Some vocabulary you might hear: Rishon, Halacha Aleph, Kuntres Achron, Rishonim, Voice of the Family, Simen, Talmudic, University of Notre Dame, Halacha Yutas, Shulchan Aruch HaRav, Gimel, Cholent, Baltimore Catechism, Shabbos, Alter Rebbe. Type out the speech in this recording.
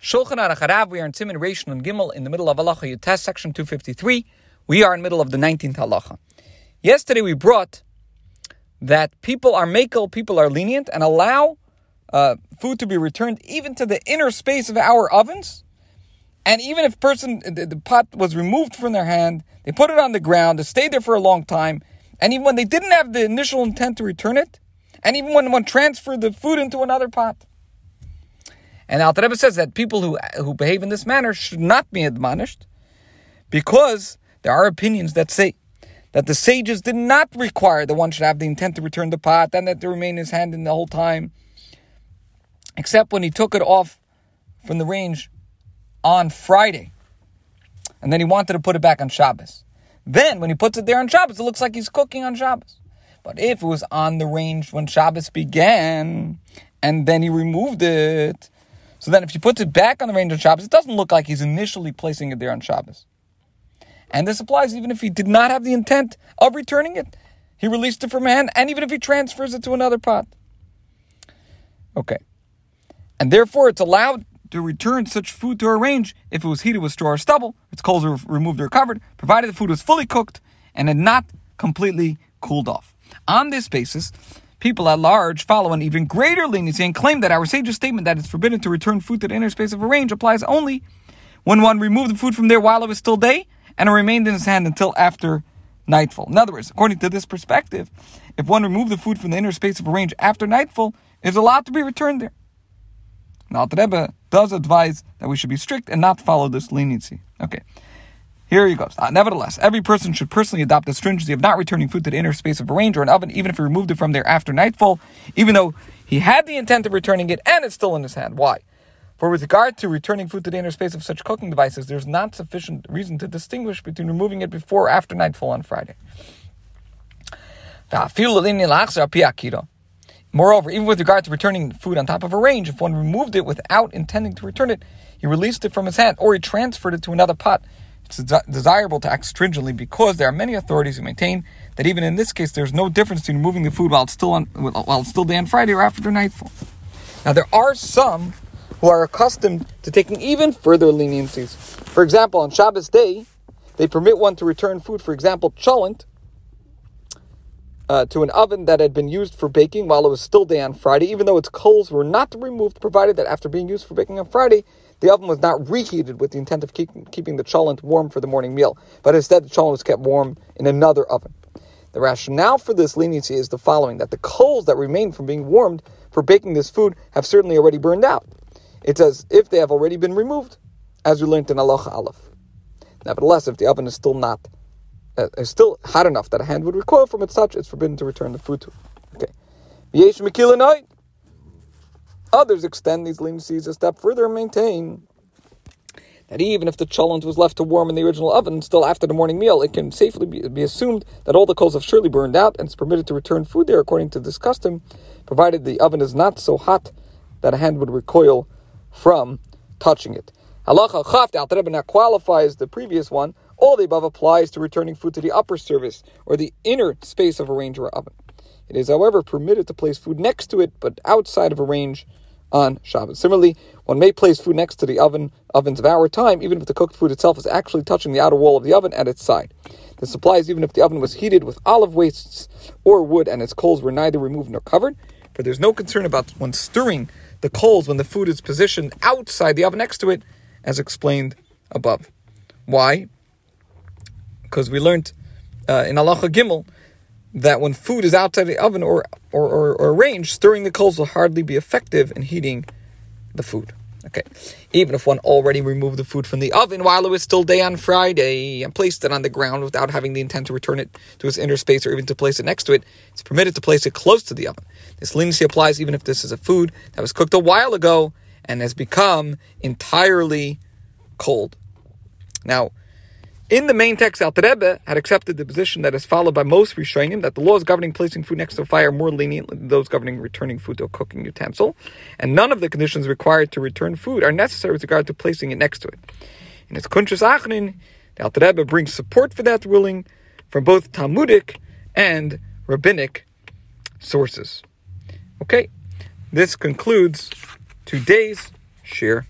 Shulchan Aruch HaRav, we are in Simen, Rishon, and Gimel in the middle of Halacha Yutas, section 253. We are in the middle of the 19th Halacha. Yesterday we brought that people are makel, people are lenient, and allow food to be returned even to the inner space of our ovens. And even if the pot was removed from their hand, they put it on the ground, it stayed there for a long time, and even when they didn't have the initial intent to return it, and even when one transferred the food into another pot. And Alter Rebbe says that people who behave in this manner should not be admonished, because there are opinions that say that the sages did not require that one should have the intent to return the pot and that to remain in his hand in the whole time, except when he took it off from the range on Friday, and then he wanted to put it back on Shabbos. Then, when he puts it there on Shabbos, it looks like he's cooking on Shabbos. But if it was on the range when Shabbos began, and then he removed it, so then if he puts it back on the range on Shabbos, it doesn't look like he's initially placing it there on Shabbos. And this applies even if he did not have the intent of returning it. He released it from hand, and even if he transfers it to another pot. Okay. And therefore, it's allowed to return such food to a range if it was heated with straw or stubble, its coals were removed or covered, provided the food was fully cooked and had not completely cooled off. On this basis, people at large follow an even greater leniency and claim that our sage's statement that it's forbidden to return food to the inner space of a range applies only when one removed the food from there while it was still day, and it remained in his hand until after nightfall. In other words, according to this perspective, if one removed the food from the inner space of a range after nightfall, it's allowed to be returned there. Now, the Rebbe does advise that we should be strict and not follow this leniency. Okay, here he goes. Nevertheless, every person should personally adopt the stringency of not returning food to the inner space of a range or an oven, even if he removed it from there after nightfall, even though he had the intent of returning it and it's still in his hand. Why? For with regard to returning food to the inner space of such cooking devices, there's not sufficient reason to distinguish between removing it before or after nightfall on Friday. Moreover, even with regard to returning food on top of a range, if one removed it without intending to return it, he released it from his hand, or he transferred it to another pot, it's desirable to act stringently, because there are many authorities who maintain that even in this case, there's no difference between removing the food while it's still day on Friday or after nightfall. Now, there are some who are accustomed to taking even further leniencies. For example, on Shabbos day, they permit one to return food, for example, cholent, to an oven that had been used for baking while it was still day on Friday, even though its coals were not removed, provided that after being used for baking on Friday, the oven was not reheated with the intent of keeping the cholent warm for the morning meal, but instead the cholent was kept warm in another oven. The rationale for this leniency is the following, that the coals that remain from being warmed for baking this food have certainly already burned out. It's as if they have already been removed, as we learned in Halacha Aleph. Nevertheless, if the oven is still hot enough that a hand would recoil from its touch, it's forbidden to return the food to it. Okay. Others extend these leniencies a step further and maintain that even if the cholent was left to warm in the original oven, still after the morning meal, it can safely be assumed that all the coals have surely burned out, and it's permitted to return food there according to this custom, provided the oven is not so hot that a hand would recoil from touching it. Halacha Chaf, the Alter Rebbe now qualifies the previous one. All the above applies to returning food to the upper surface or the inner space of a range or oven. It is, however, permitted to place food next to it, but outside of a range on Shabbos. Similarly, one may place food next to the ovens of our time, even if the cooked food itself is actually touching the outer wall of the oven at its side. This applies even if the oven was heated with olive wastes or wood and its coals were neither removed nor covered, for there's no concern about one stirring the coals when the food is positioned outside the oven next to it, as explained above. Why? Because we learned in Halacha Gimel that when food is outside the oven or range, stirring the coals will hardly be effective in heating the food. Okay, even if one already removed the food from the oven while it was still day on Friday and placed it on the ground without having the intent to return it to its inner space or even to place it next to it, it's permitted to place it close to the oven. This leniency applies even if this is a food that was cooked a while ago and has become entirely cold. Now, in the main text, Alter Rebbe had accepted the position that is followed by most Rishonim, that the laws governing placing food next to a fire are more lenient than those governing returning food to a cooking utensil, and none of the conditions required to return food are necessary with regard to placing it next to it. In its Kuntres Achron, the Alter Rebbe brings support for that ruling from both Talmudic and Rabbinic sources. Okay, this concludes today's shir.